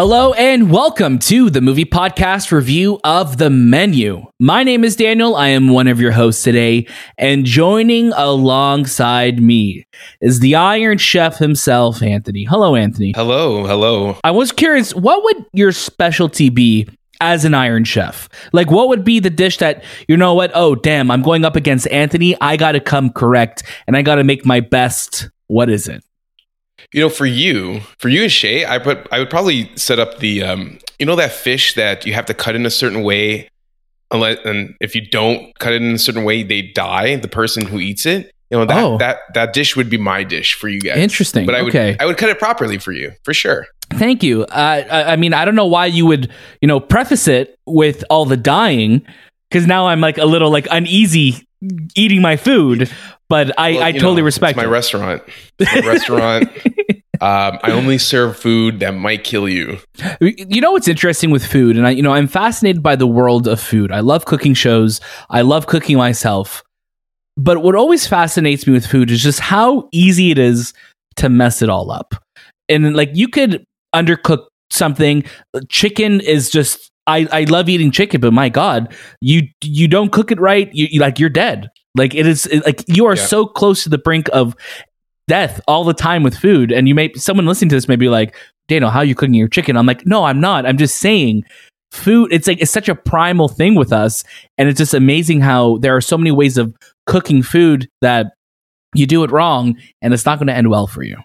Hello and welcome to the Movie Podcast review of The Menu. My name is Daniel. I am one of your hosts today, and joining alongside me is the Iron Chef himself, Anthony. Hello, Anthony. Hello. I was curious, what would your specialty be as an Iron Chef? Like, what would be the dish that, you know what, oh, damn, I'm going up against Anthony. I got to come correct, and I got to make my best. What is it? You know, for you and Shay, I would probably set up the, you know, that fish that you have to cut in a certain way, and if you don't cut it in a certain way, they die, the person who eats it. You know, that dish would be my dish for you guys. Interesting. But I would cut it properly for you, for sure. Thank you. I mean, I don't know why you would, you know, preface it with all the dying, because now I'm like a little like uneasy eating my food. But I totally respect it. It's my restaurant. I only serve food that might kill you. You know what's interesting with food, and I'm fascinated by the world of food. I love cooking shows. I love cooking myself. But what always fascinates me with food is just how easy it is to mess it all up. And like, you could undercook something. Chicken is just, I love eating chicken, but my God, you don't cook it right, you're dead. Like, it is like you are so close to the brink of death all the time with food. And someone listening to this may be like, Daniel, how are you cooking your chicken? I'm like, no, I'm not. I'm just saying food. It's like, it's such a primal thing with us. And it's just amazing how there are so many ways of cooking food that you do it wrong and it's not going to end well for you.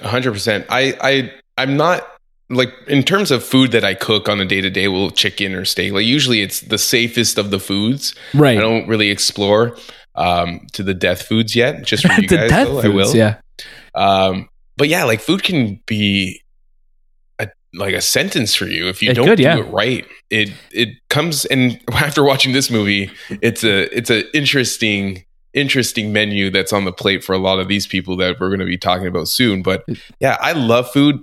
100%. I'm not like, in terms of food that I cook on a day-to-day, well, chicken or steak, like usually it's the safest of the foods. Right. I don't really explore to the death foods yet, just for you guys. Death foods, I will. Yeah. But yeah, like food can be a sentence for you if you don't do it right. It comes, and after watching this movie, it's an interesting menu that's on the plate for a lot of these people that we're going to be talking about soon. But yeah, I love food.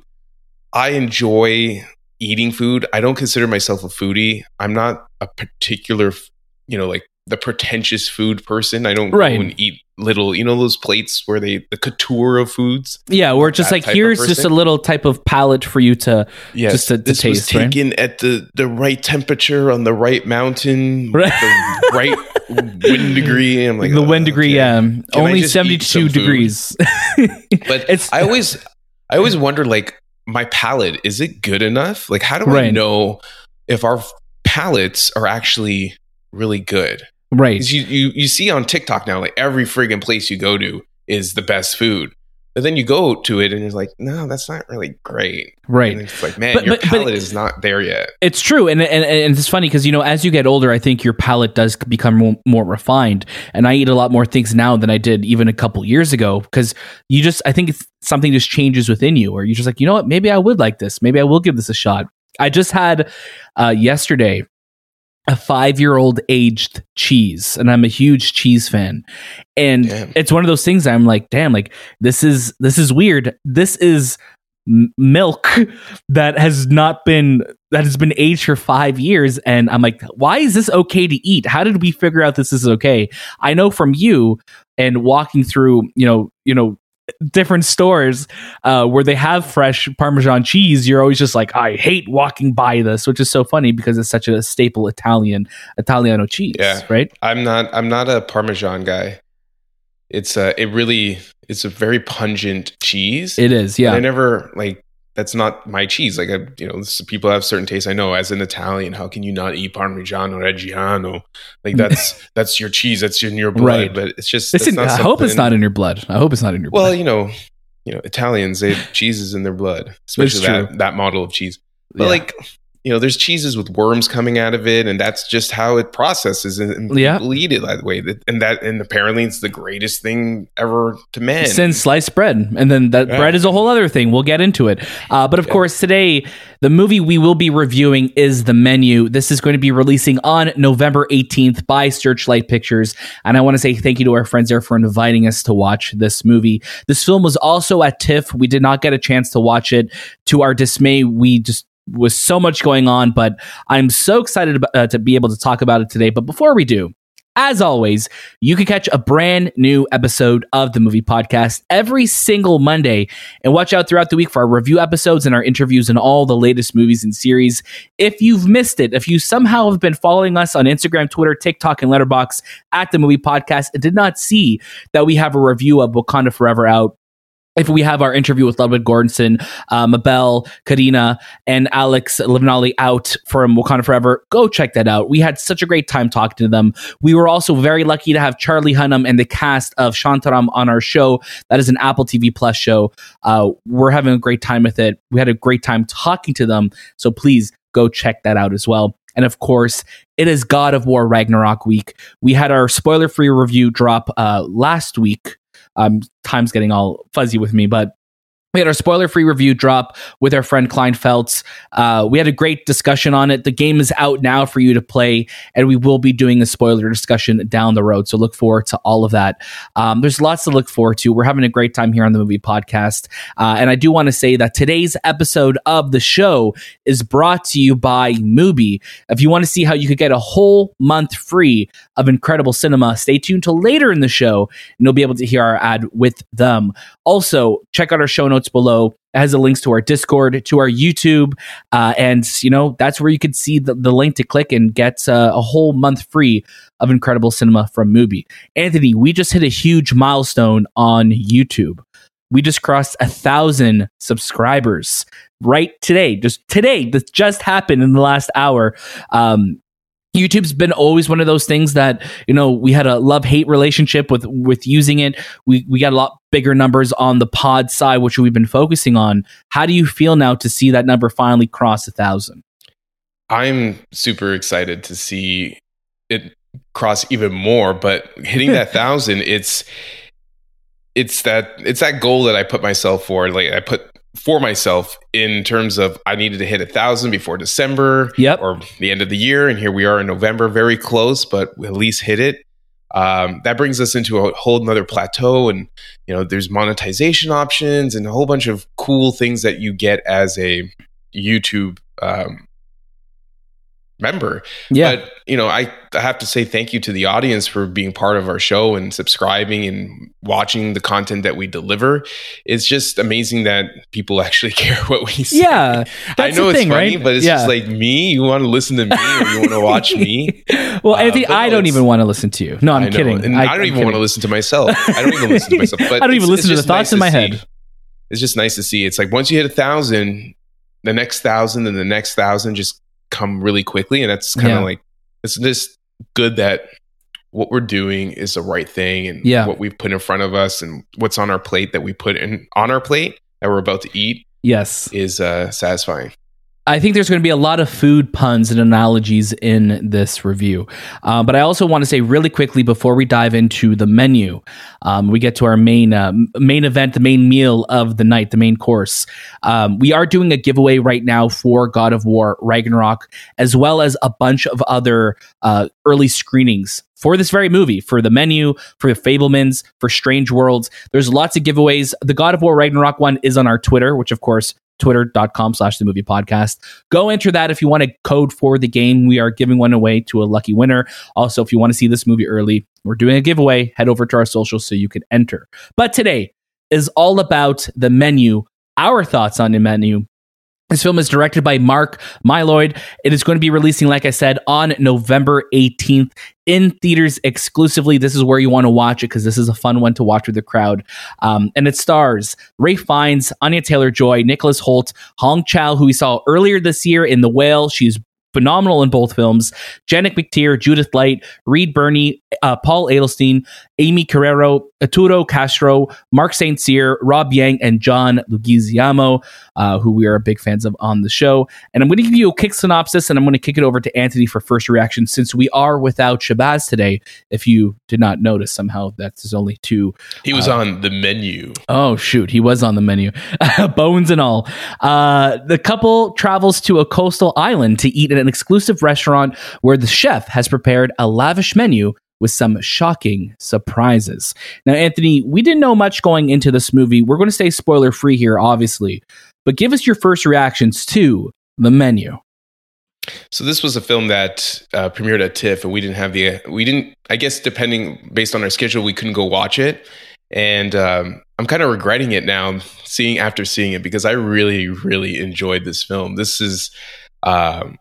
I enjoy eating food. I don't consider myself a foodie. I'm not a particular, you know, like the pretentious food person. I don't go and eat little, you know, those plates where the couture of foods. Yeah, where it's just like, here's just a little type of palate for you to just to taste. This was taken at the right temperature on the right mountain, the right wind degree. I'm like, the wind degree, only 72 degrees. But I always wonder, like, my palate, is it good enough? Like, how do I know if our palates are actually really good? Right. 'Cause you see on TikTok now, like every friggin' place you go to is the best food. But then you go to it and it's like, no, that's not really great. Right. And it's like, man, your palate is not there yet. It's true. And it's funny because, you know, as you get older, I think your palate does become more refined. And I eat a lot more things now than I did even a couple years ago, because I think it's something just changes within you, or you're just like, you know what, maybe I would like this. Maybe I will give this a shot. I just had yesterday a 5-year-old aged cheese, and I'm a huge cheese fan. And it's one of those things that I'm like, damn, like this is weird. This is milk that has been aged for 5 years. And I'm like, why is this okay to eat? How did we figure out this is okay? I know from you and walking through, you know, different stores where they have fresh Parmesan cheese, you're always just like, I hate walking by this, which is so funny because it's such a staple Italiano cheese. Yeah, right. I'm not a Parmesan guy. It's a very pungent cheese. It is, yeah. And I never like, that's not my cheese. Like, people have certain tastes. I know, as an Italian, how can you not eat Parmigiano Reggiano? Like, that's your cheese. That's in your blood. Right. But it's just, I hope it's not in your blood. Well, you know, Italians, they have cheeses in their blood, especially that model of cheese. But like, you know, there's cheeses with worms coming out of it, and that's just how it processes, and people eat it that way. And apparently, it's the greatest thing ever to man since sliced bread. And then that bread is a whole other thing. We'll get into it. But of course, today the movie we will be reviewing is The Menu. This is going to be releasing on November 18th by Searchlight Pictures, and I want to say thank you to our friends there for inviting us to watch this movie. This film was also at TIFF. We did not get a chance to watch it. To our dismay, was so much going on, but I'm so excited to be able to talk about it today. But before we do, As always, you can catch a brand new episode of The Movie Podcast every single Monday, and watch out throughout the week for our review episodes and our interviews and all the latest movies and series. If you've missed it, if you somehow have been following us on Instagram, Twitter, TikTok, and Letterboxd at The Movie Podcast and did not see that we have a review of Wakanda Forever out, if we have our interview with Ludwig Göransson, Mabel, Karina, and Alex Livinali out from Wakanda Forever, go check that out. We had such a great time talking to them. We were also very lucky to have Charlie Hunnam and the cast of Shantaram on our show. That is an Apple TV Plus show. We're having a great time with it. We had a great time talking to them. So please go check that out as well. And of course, it is God of War Ragnarok week. We had our spoiler-free review drop last week. Time's getting all fuzzy with me, but we had our spoiler-free review drop with our friend Klein Feltz. We had a great discussion on it. The game is out now for you to play, and we will be doing a spoiler discussion down the road, so look forward to all of that. There's lots to look forward to. We're having a great time here on The Movie Podcast, and I do want to say that today's episode of the show is brought to you by Mubi. If you want to see how you could get a whole month free of incredible cinema, stay tuned till later in the show, and you'll be able to hear our ad with them. Also, check out our show notes below. It has the links to our Discord, to our YouTube, and you know, that's where you can see the link to click and get a whole month free of incredible cinema from Mubi. Anthony, we just hit a huge milestone on YouTube. We just crossed 1,000 subscribers right today. Just today, this just happened in the last hour. YouTube's been always one of those things that, you know, we had a love-hate relationship with using it. We got a lot bigger numbers on the pod side, which we've been focusing on. How do you feel now to see that number finally cross 1,000? I'm super excited to see it cross even more, but hitting that 1,000, it's that goal that I put myself for. Like I put for myself in terms of I needed to hit 1,000 before December, or the end of the year. And here we are in November, very close, but we at least hit it. That brings us into a whole nother plateau. And, you know, there's monetization options and a whole bunch of cool things that you get as a YouTube member. Yeah. But, you know, I have to say thank you to the audience for being part of our show and subscribing and watching the content that we deliver. It's just amazing that people actually care what we say. Yeah. I know it's funny, right? But it's just like me. You want to listen to me or you want to watch me? Well, Anthony, I don't even want to listen to you. No, I'm kidding. And I don't even want to listen to myself. I don't even listen to myself. But I don't even listen to the thoughts in my head. It's just nice to see. It's like once you hit 1,000, the next 1,000 and the next 1,000 just come really quickly. And that's kind of like, it's just good that what we're doing is the right thing, and what we've put in front of us and what's on our plate that we put in on our plate that we're about to eat is satisfying. I think there's going to be a lot of food puns and analogies in this review. But I also want to say really quickly before we dive into the menu, we get to our main event, the main meal of the night, the main course. We are doing a giveaway right now for God of War Ragnarok, as well as a bunch of other early screenings for this very movie, for The Menu, for The Fablemans, for Strange Worlds. There's lots of giveaways. The God of War Ragnarok one is on our Twitter, which of course, twitter.com/themoviepodcast. Go enter that if you want a code for the game. We are giving one away to a lucky winner. Also, if you want to see this movie early, we're doing a giveaway. Head over to our socials so you can enter. But today is all about The Menu, our thoughts on The Menu. This film is directed by Mark Mylod. It is going to be releasing, like I said, on November 18th in theaters exclusively. This is where you want to watch it because this is a fun one to watch with the crowd. And it stars Ralph Fiennes, Anya Taylor-Joy, Nicholas Hoult, Hong Chau, who we saw earlier this year in The Whale. She's phenomenal in both films. Janet McTeer, Judith Light, Reed Birney, Paul Adelstein, Aimee Carrero, Arturo Castro, Mark St. Cyr, Rob Yang, and John Leguizamo, who we are big fans of on the show. And I'm going to give you a quick synopsis, and I'm going to kick it over to Anthony for first reaction, since we are without Shabazz today. If you did not notice, somehow that's only two. He was on The Menu. Oh, shoot. He was on The Menu. Bones and all. The couple travels to a coastal island to eat at an exclusive restaurant where the chef has prepared a lavish menu with some shocking surprises. Now, Anthony, we didn't know much going into this movie. We're going to stay spoiler free here, obviously, but give us your first reactions to The Menu. So this was a film that premiered at TIFF, and based on our schedule, we couldn't go watch it. And I'm kind of regretting it now, after seeing it, because I really, really enjoyed this film. This was a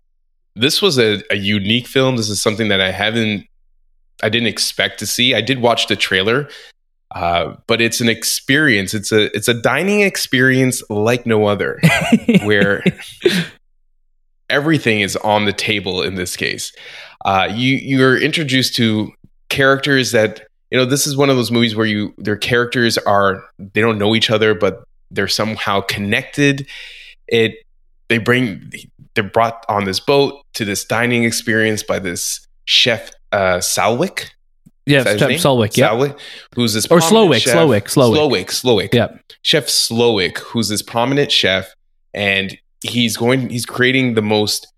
unique film. This is something that I didn't expect to see. I did watch the trailer, but it's an experience. It's a dining experience like no other, where everything is on the table. In this case, you're introduced to characters that, you know, this is one of those movies where their characters they don't know each other, but they're somehow connected. They're brought on this boat to this dining experience by this Chef Slowik. Yeah, Chef Slowik. Yeah, who's this? Or Slowik, chef, Slowik. Yeah, Chef Slowik, who's this prominent chef, and he's creating the most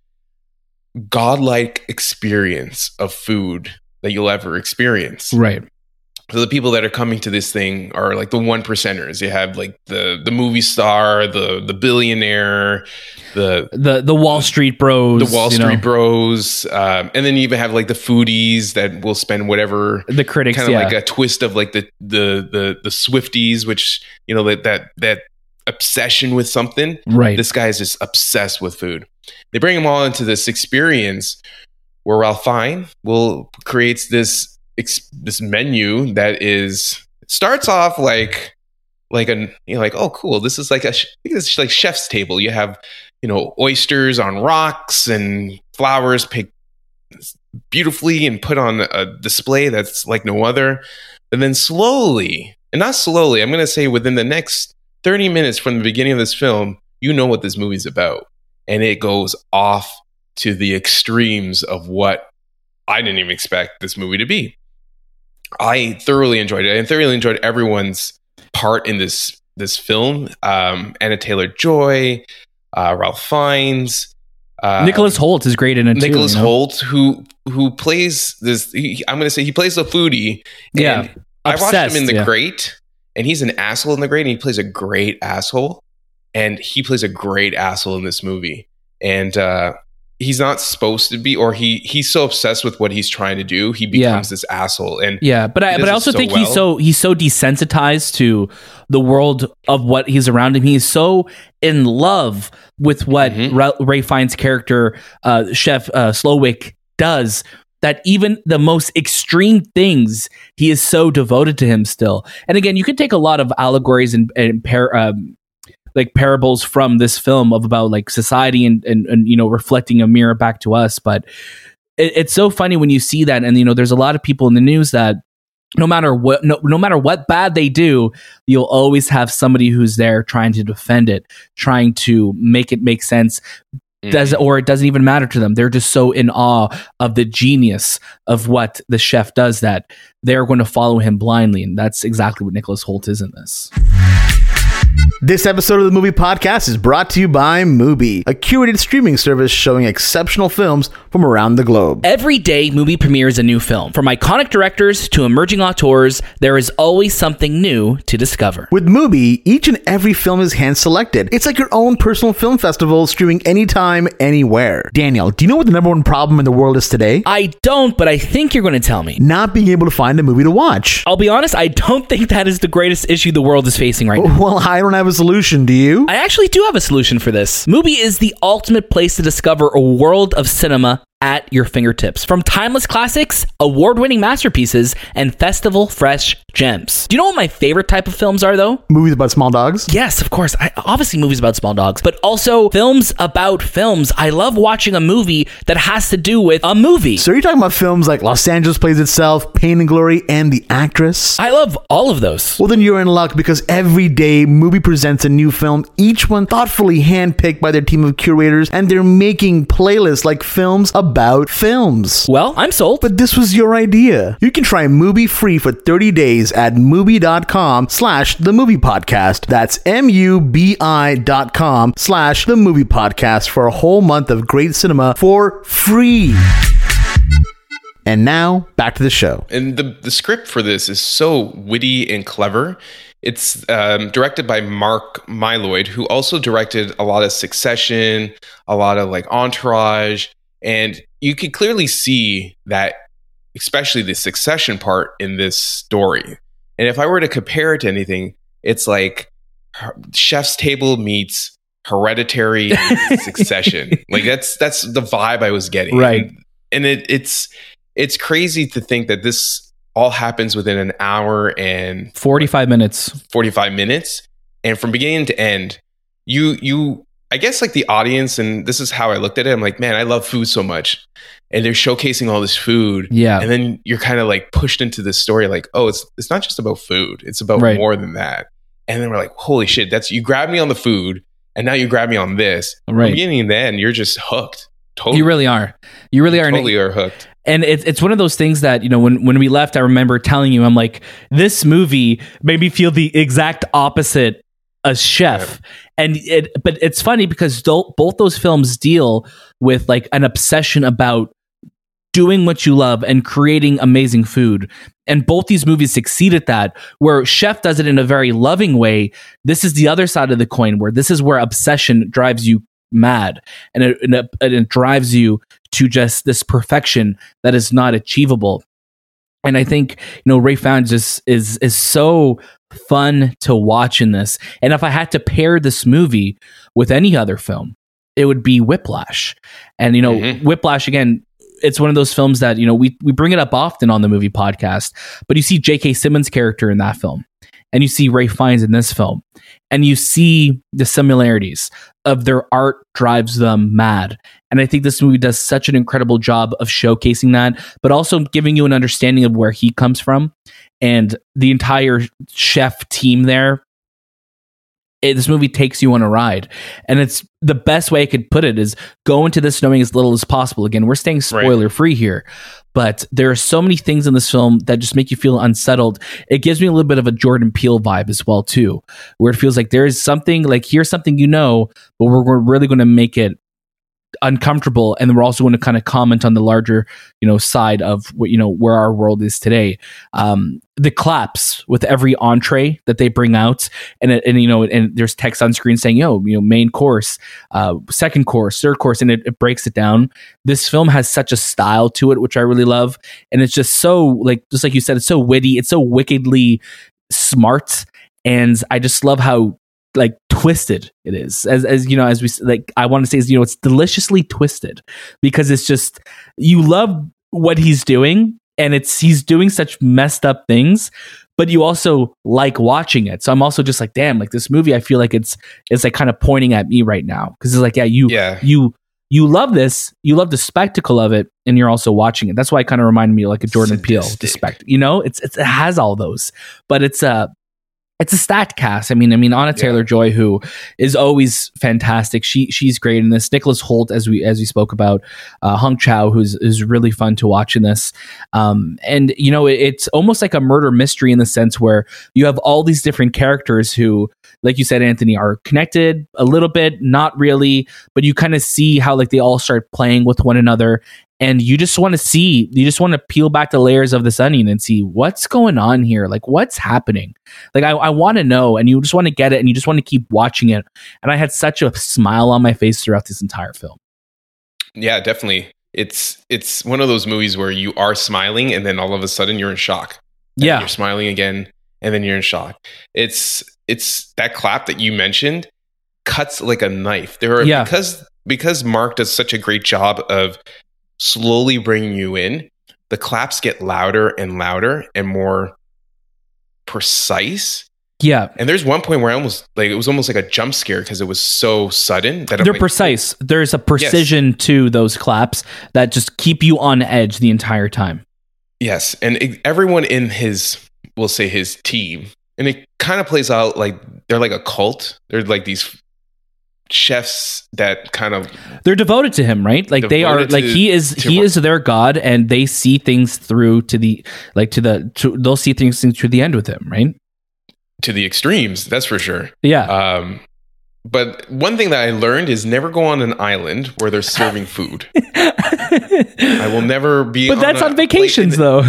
godlike experience of food that you'll ever experience. Right. So the people that are coming to this thing are like the one percenters. You have like the movie star, the billionaire, the Wall Street bros, and then you even have like the foodies that will spend whatever, the critics, kind of like a twist of like the Swifties, which, you know, that obsession with something. Right. This guy is just obsessed with food. They bring them all into this experience where Ralph Fiennes creates this menu that starts off like oh cool, this is like I think this is like Chef's Table. You have, you know, oysters on rocks and flowers picked beautifully and put on a display that's like no other. And then I'm going to say within the next 30 minutes from the beginning of this film, you know what this movie's about, and it goes off to the extremes of what I didn't even expect this movie to be. I thoroughly enjoyed it, and thoroughly enjoyed everyone's part in this film. Anya Taylor-Joy, Ralph Fiennes, Nicholas Hoult is great in it. Nicholas Hoult, who plays this? I'm going to say he plays a foodie. Yeah, and I watched him in The Great, and he's an asshole in The Great, and he plays a great asshole, in this movie, and he's not supposed to be, or he's so obsessed with what he's trying to do, he becomes this asshole. And but I also think he's so desensitized to the world of what he's around him. He's so in love with what Ralph Fiennes' character, Chef Slowik, does, that even the most extreme things, he is so devoted to him still. And again, you can take a lot of allegories and parables from this film about society and you know, reflecting a mirror back to us. But it's so funny when you see that. And, you know, there's a lot of people in the news that no matter what bad they do, you'll always have somebody who's there trying to defend it, trying to make it make sense. Or it doesn't even matter to them. They're just so in awe of the genius of what the chef does that they're going to follow him blindly. And that's exactly what Nicholas Hoult is in this. This episode of the Movie Podcast is brought to you by Mubi, a curated streaming service showing exceptional films from around the globe. Every day, Mubi premieres a new film. From iconic directors to emerging auteurs, there is always something new to discover. With Mubi, each and every film is hand-selected. It's like your own personal film festival, streaming anytime, anywhere. Daniel, do you know what the number one problem in the world is today? I don't, but I think you're going to tell me. Not being able to find a movie to watch. I'll be honest, I don't think that is the greatest issue the world is facing right now. Well, I don't have a solution, do you? I actually do have a solution for this. Mubi is the ultimate place to discover a world of cinema at your fingertips. From timeless classics, award-winning masterpieces, and festival-fresh gems. Do you know what my favorite type of films are, though? Movies about small dogs? Yes, of course. Obviously, movies about small dogs, but also films about films. I love watching a movie that has to do with a movie. So you're talking about films like Los Angeles Plays Itself, Pain and Glory, and The Actress? I love all of those. Well, then you're in luck, because every day, Mubi presents a new film, each one thoughtfully handpicked by their team of curators, and they're making playlists like films about films. Well, I'm sold. But this was your idea. You can try Mubi free for 30 days at Mubi.com/themoviepodcast. That's MUBI.com/themoviepodcast for a whole month of great cinema for free. And now, back to the show. And the script for this is so witty and clever. It's directed by Mark Mylod, who also directed a lot of Succession, a lot of like Entourage. And you could clearly see that, especially the succession part in this story. And if I were to compare it to anything, it's like Chef's Table meets Hereditary Succession. Like that's the vibe I was getting. Right. And it's crazy to think that this all happens within an hour and 45 minutes. And from beginning to end, you I guess like the audience, and this is how I looked at it. I'm like, man, I love food so much. And they're showcasing all this food. Yeah. And then you're kind of like pushed into this story like, oh, it's not just about food. It's about more than that. And then we're like, holy shit, that's, you grabbed me on the food and now you grab me on this. Right. From beginning to end, you're just hooked. Totally. You really are hooked. And it's one of those things that, you know, when we left, I remember telling you, I'm like, this movie made me feel the exact opposite as Chef. Yeah. But it's funny because both those films deal with like an obsession about doing what you love and creating amazing food. And both these movies succeed at that, where Chef does it in a very loving way. This is the other side of the coin, where this is where obsession drives you mad. And it drives you to just this perfection that is not achievable. And I think, you know, Ralph Fiennes just is so fun to watch in this. And if I had to pair this movie with any other film, it would be Whiplash. And, you know, Whiplash, again, it's one of those films that, you know, we bring it up often on the movie podcast, but you see J.K. Simmons' character in that film, and you see Ralph Fiennes in this film, and you see the similarities of their art drives them mad. And I think this movie does such an incredible job of showcasing that, but also giving you an understanding of where he comes from and the entire Chef team there. This movie takes you on a ride, and it's the best way I could put it is go into this knowing as little as possible. Again, we're staying spoiler free here, but there are so many things in this film that just make you feel unsettled. It gives me a little bit of a Jordan Peele vibe as well too, where it feels like there is something like, here's something, you know, but we're really going to make it uncomfortable. And we're also going to kind of comment on the larger, you know, side of what, you know, where our world is today. The claps with every entree that they bring out, and you know, and there's text on screen saying, yo, you know, main course, second course, third course, and it breaks it down. This film has such a style to it, which I really love. And it's just so, like, just like you said, it's so witty, it's so wickedly smart. And I just love how, like, twisted it is, as you know, as we like, I want to say is, you know, it's deliciously twisted, because it's just, you love what he's doing, and it's, he's doing such messed up things, but you also like watching it. So I'm also just like, damn, like this movie, I feel like it's like kind of pointing at me right now, because it's like, yeah, you love this, you love the spectacle of it, and you're also watching it. That's why it kind of reminded me of like a Jordan Peele spectacle. You know, it has all those, but it's a stacked cast. I mean, Anya Taylor-Joy, who is always fantastic. She's great in this. Nicholas Hoult, as we spoke about, Hong Chau, who's really fun to watch in this. And you know, it's almost like a murder mystery in the sense where you have all these different characters who, like you said, Anthony, are connected a little bit, not really, but you kind of see how like they all start playing with one another. And you just want to peel back the layers of this onion and see what's going on here. Like, what's happening? Like, I want to know, and you just want to get it, and you just want to keep watching it. And I had such a smile on my face throughout this entire film. Yeah, definitely. It's one of those movies where you are smiling, and then all of a sudden you're in shock. And yeah. You're smiling again, and then you're in shock. It's that clap that you mentioned cuts like a knife. Because Mark does such a great job of slowly bringing you in, the claps get louder and louder and more precise. Yeah. And there's one point where it was almost like a jump scare, because it was so sudden that they're like, precise. Oh. There's a precision to those claps that just keep you on edge the entire time. Yes. And everyone in his team, and it kind of plays out like they're like a cult. They're like these chefs that kind of, they're devoted to him, right? Like they are, like he is their god, and they see things through to the they'll see things through the end with him, right? To the extremes, that's for sure. Yeah. But one thing that I learned is never go on an island where they're serving food. I will never be. But that's on vacations, though.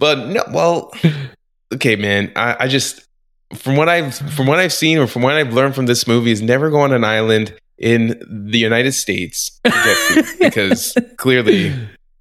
But no, well, okay, man. I just. From what I've seen, or from what I've learned from this movie, is never go on an island in the United States to get food because clearly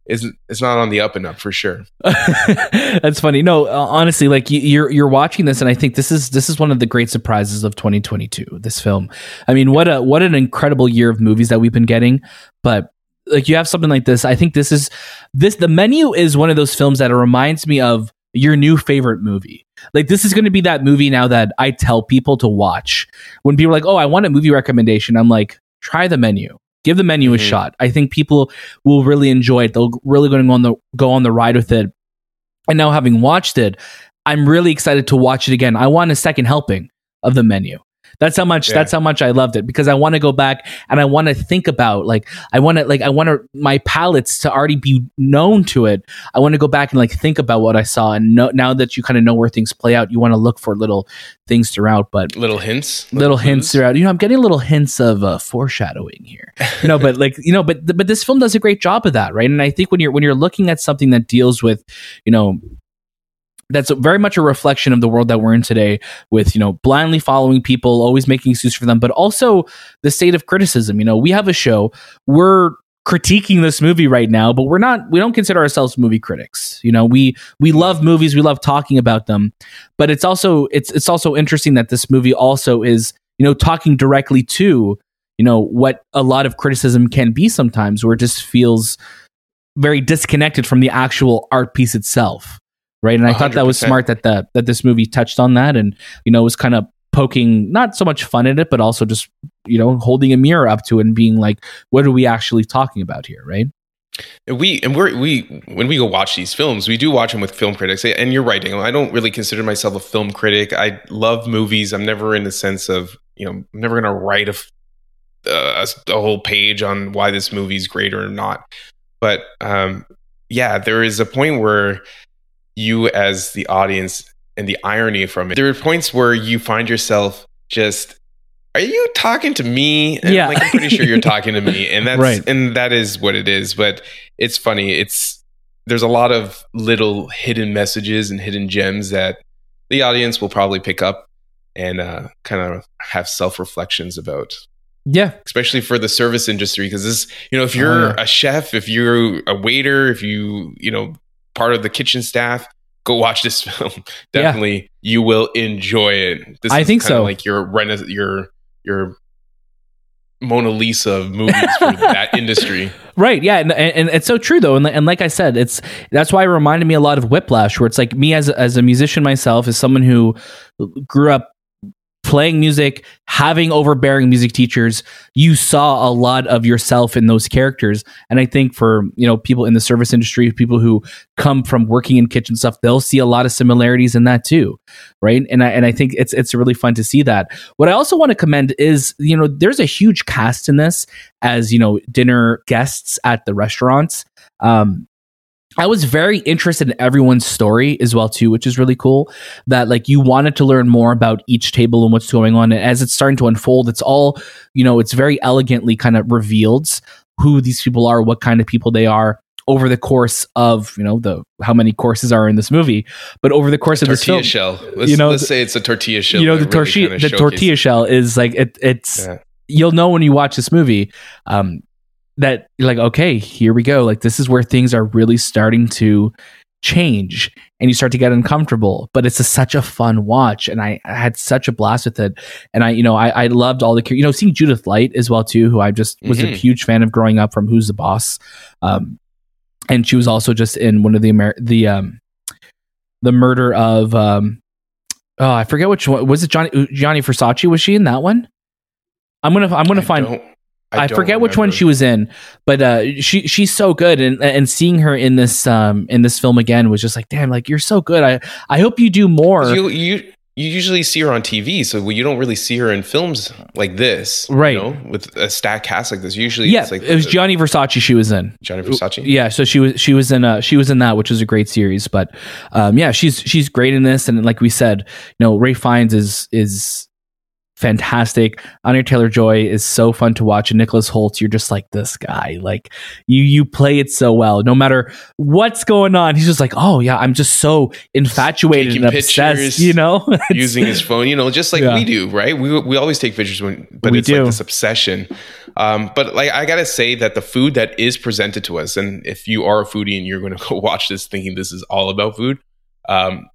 it's not on the up and up for sure. That's funny. No, honestly, like you're watching this, and I think this is one of the great surprises of 2022. This film. I mean, what an incredible year of movies that we've been getting, but. Like you have something like this. I think The Menu is one of those films that reminds me of your new favorite movie. Like this is going to be that movie now that I tell people to watch when people are like, oh, I want a movie recommendation. I'm like, try The Menu, give The Menu a shot. I think people will really enjoy it. They'll really going to go on the ride with it. And now having watched it, I'm really excited to watch it again. I want a second helping of The Menu. That's how much I loved it, because I want to go back and I want to think about I want my palates to already be known to it. I want to go back and like think about what I saw. And now that you kind of know where things play out, you want to look for little things throughout, but little hints throughout, I'm getting little hints of foreshadowing here, but this film does a great job of that. Right. And I think when you're looking at something that deals with, that's very much a reflection of the world that we're in today with, blindly following people, always making excuses for them, but also the state of criticism. We have a show, we're critiquing this movie right now, but we don't consider ourselves movie critics. We love movies. We love talking about them, but it's also interesting that this movie also is, talking directly to, what a lot of criticism can be sometimes, where it just feels very disconnected from the actual art piece itself. Right. And I 100%. Thought that was smart that this movie touched on that, and, was kind of poking not so much fun at it, but also just, holding a mirror up to it and being like, what are we actually talking about here? Right. When we go watch these films, we do watch them with film critics. And you're right, Daniel, I don't really consider myself a film critic. I love movies. I'm never in the sense of, I'm never going to write a whole page on why this movie's great or not. But there is a point where you as the audience and the irony from it. There are points where you find yourself just, are you talking to me? And yeah. I'm pretty sure you're talking to me. And that's right. And that is what it is. But it's funny. There's a lot of little hidden messages and hidden gems that the audience will probably pick up and kind of have self-reflections about. Yeah. Especially for the service industry. Because this, if you're a chef, if you're a waiter, if you, part of the kitchen staff, go watch this film. Definitely, you will enjoy it. This I is think so. Like your Mona Lisa of movies for that industry, right? Yeah, and it's so true though. And like I said, that's why it reminded me a lot of Whiplash, where it's like me as a musician myself, as someone who grew up playing music, having overbearing music teachers, you saw a lot of yourself in those characters. And I think for, people in the service industry, people who come from working in kitchen stuff, they'll see a lot of similarities in that too. Right. And I think it's really fun to see that. What I also want to commend is, there's a huge cast in this as, dinner guests at the restaurants. I was very interested in everyone's story as well too, which is really cool, that like you wanted to learn more about each table and what's going on. And as it's starting to unfold, it's all, it's very elegantly kind of reveals who these people are, what kind of people they are over the course of, how many courses are in this movie, but over the course of this film, shell. Let's say it's a tortilla shell. The tortilla shell is like, you'll know when you watch this movie, that you're like, okay, here we go. Like this is where things are really starting to change and you start to get uncomfortable, but it's such a fun watch. And I had such a blast with it. And I loved all the, seeing Judith Light as well too, who I just was a huge fan of growing up from Who's the Boss. And she was also just in one of the murder of, I forget which one. Was it Gianni Versace? Was she in that one? I'm going to find I forget remember. Which one she was in, but she's so good, and seeing her in this film again was just like, damn, like you're so good. I hope you do more. You usually see her on TV, so you don't really see her in films like this, right? With a stacked cast like this, usually. Yeah, it's like it was Gianni Versace. She was in Gianni Versace. Yeah, so she was in that, which was a great series. But she's great in this, and like we said, Ralph Fiennes is fantastic. Anya Taylor-Joy is so fun to watch, and Nicholas Hoult, you're just like, this guy, like you play it so well. No matter what's going on, he's just like, oh yeah, I'm just so infatuated and obsessed, pictures, you know, using his phone, you know, just like we do, right? We always take pictures when, but it's like this obsession. But like, I gotta say that the food that is presented to us, and if you are a foodie and you're gonna go watch this thinking this is all about food,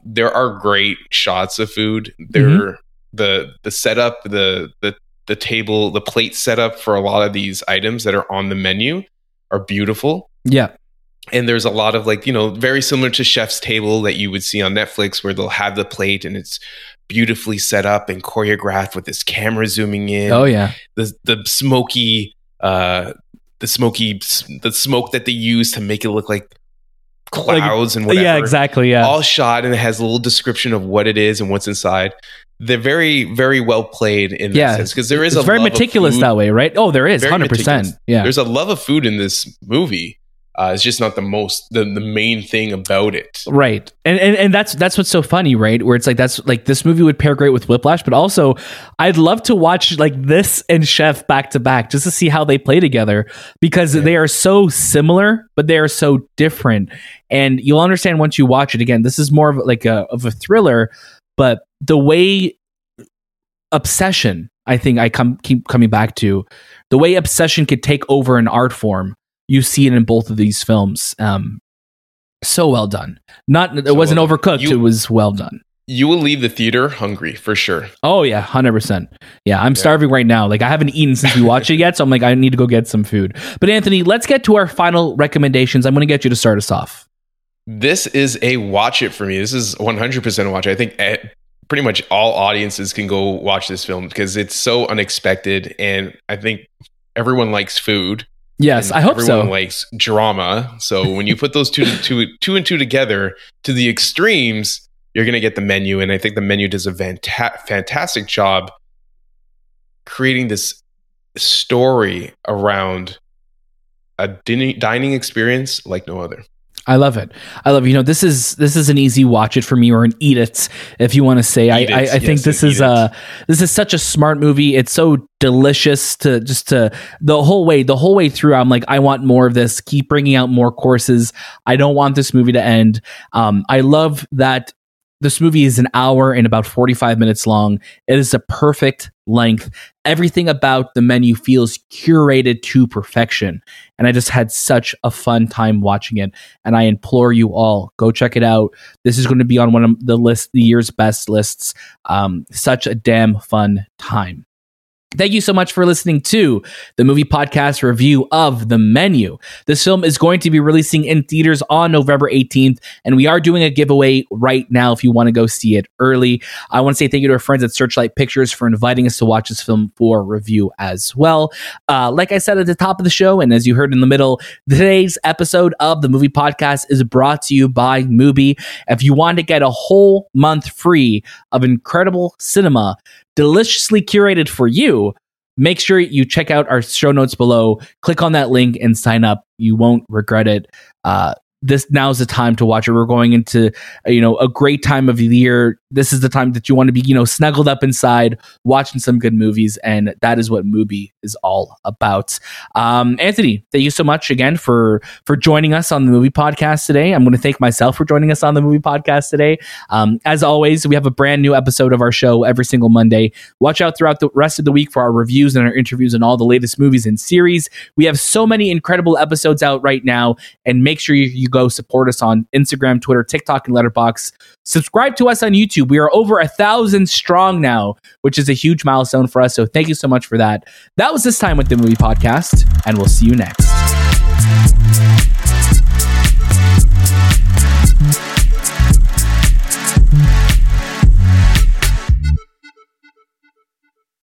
there are great shots of food. There mm-hmm. the setup, the table, the plate setup for a lot of these items that are on the menu are beautiful. Yeah. And there's a lot of, like, you know, very similar to Chef's Table that you would see on Netflix, where they'll have the plate and it's beautifully set up and choreographed with this camera zooming in. Oh yeah. The smoke that they use to make it look like clouds, like, and whatever. Yeah, exactly. Yeah. All shot, and it has a little description of what it is and what's inside. They're very, very well played in that sense, because there is a very meticulous that way, right? Oh, there is 100%. Yeah, there's a love of food in this movie. It's just not the main thing about it, right? And that's what's so funny, right? Where it's like, that's like, this movie would pair great with Whiplash, but also I'd love to watch like this and Chef back to back just to see how they play together, because they are so similar, but they are so different, and you'll understand once you watch it again. This is more of like a thriller, but the way obsession, I think keep coming back to, the way obsession could take over an art form, you see it in both of these films. So well done. It wasn't overcooked. It was well done. You will leave the theater hungry for sure. Oh yeah, 100%. Yeah, I'm starving right now. Like, I haven't eaten since we watched it yet, so I'm like, I need to go get some food. But Anthony, let's get to our final recommendations. I'm going to get you to start us off. This is a watch it for me. This is 100% a watch. I think pretty much all audiences can go watch this film, because it's so unexpected, and I think everyone likes food. Yes, I hope so. Everyone likes drama. So when you put those two and two together to the extremes, you're going to get The Menu. And I think The Menu does a fantastic job creating this story around a dining experience like no other. I love it. You know, this is an easy watch it for me, or an eat it, if you want to say. I think this is such a smart movie. It's so delicious to the whole way through. I'm like, I want more of this. Keep bringing out more courses. I don't want this movie to end. I love that this movie is an hour and about 45 minutes long. It is a perfect length. Everything about The Menu feels curated to perfection, and I just had such a fun time watching it, and I implore you all, go check it out. This is going to be on one of the year's best lists. Such a damn fun time. Thank you so much for listening to the Movie Podcast review of The Menu. This film is going to be releasing in theaters on November 18th, and we are doing a giveaway right now if you want to go see it early. I want to say thank you to our friends at Searchlight Pictures for inviting us to watch this film for review as well. Like I said at the top of the show, and as you heard in the middle, today's episode of the Movie Podcast is brought to you by Mubi. If you want to get a whole month free of incredible cinema, deliciously curated for you, make sure you check out our show notes below. Click on that link and sign up. You won't regret it. This now's the time to watch it. We're going into, you know, a great time of the year. This is the time that you want to be, you know, snuggled up inside, watching some good movies, and that is what Mubi is all about. Anthony, thank you so much again for joining us on the Movie Podcast today. I'm going to thank myself for joining us on the Movie Podcast today. As always, we have a brand new episode of our show every single Monday. Watch out throughout the rest of the week for our reviews and our interviews and all the latest movies and series. We have so many incredible episodes out right now, and make sure you go support us on Instagram, Twitter, TikTok, and Letterboxd. Subscribe to us on YouTube. We are over 1,000 strong now, which is a huge milestone for us. So thank you so much for that. That was This Time with the Movie Podcast, and we'll see you next.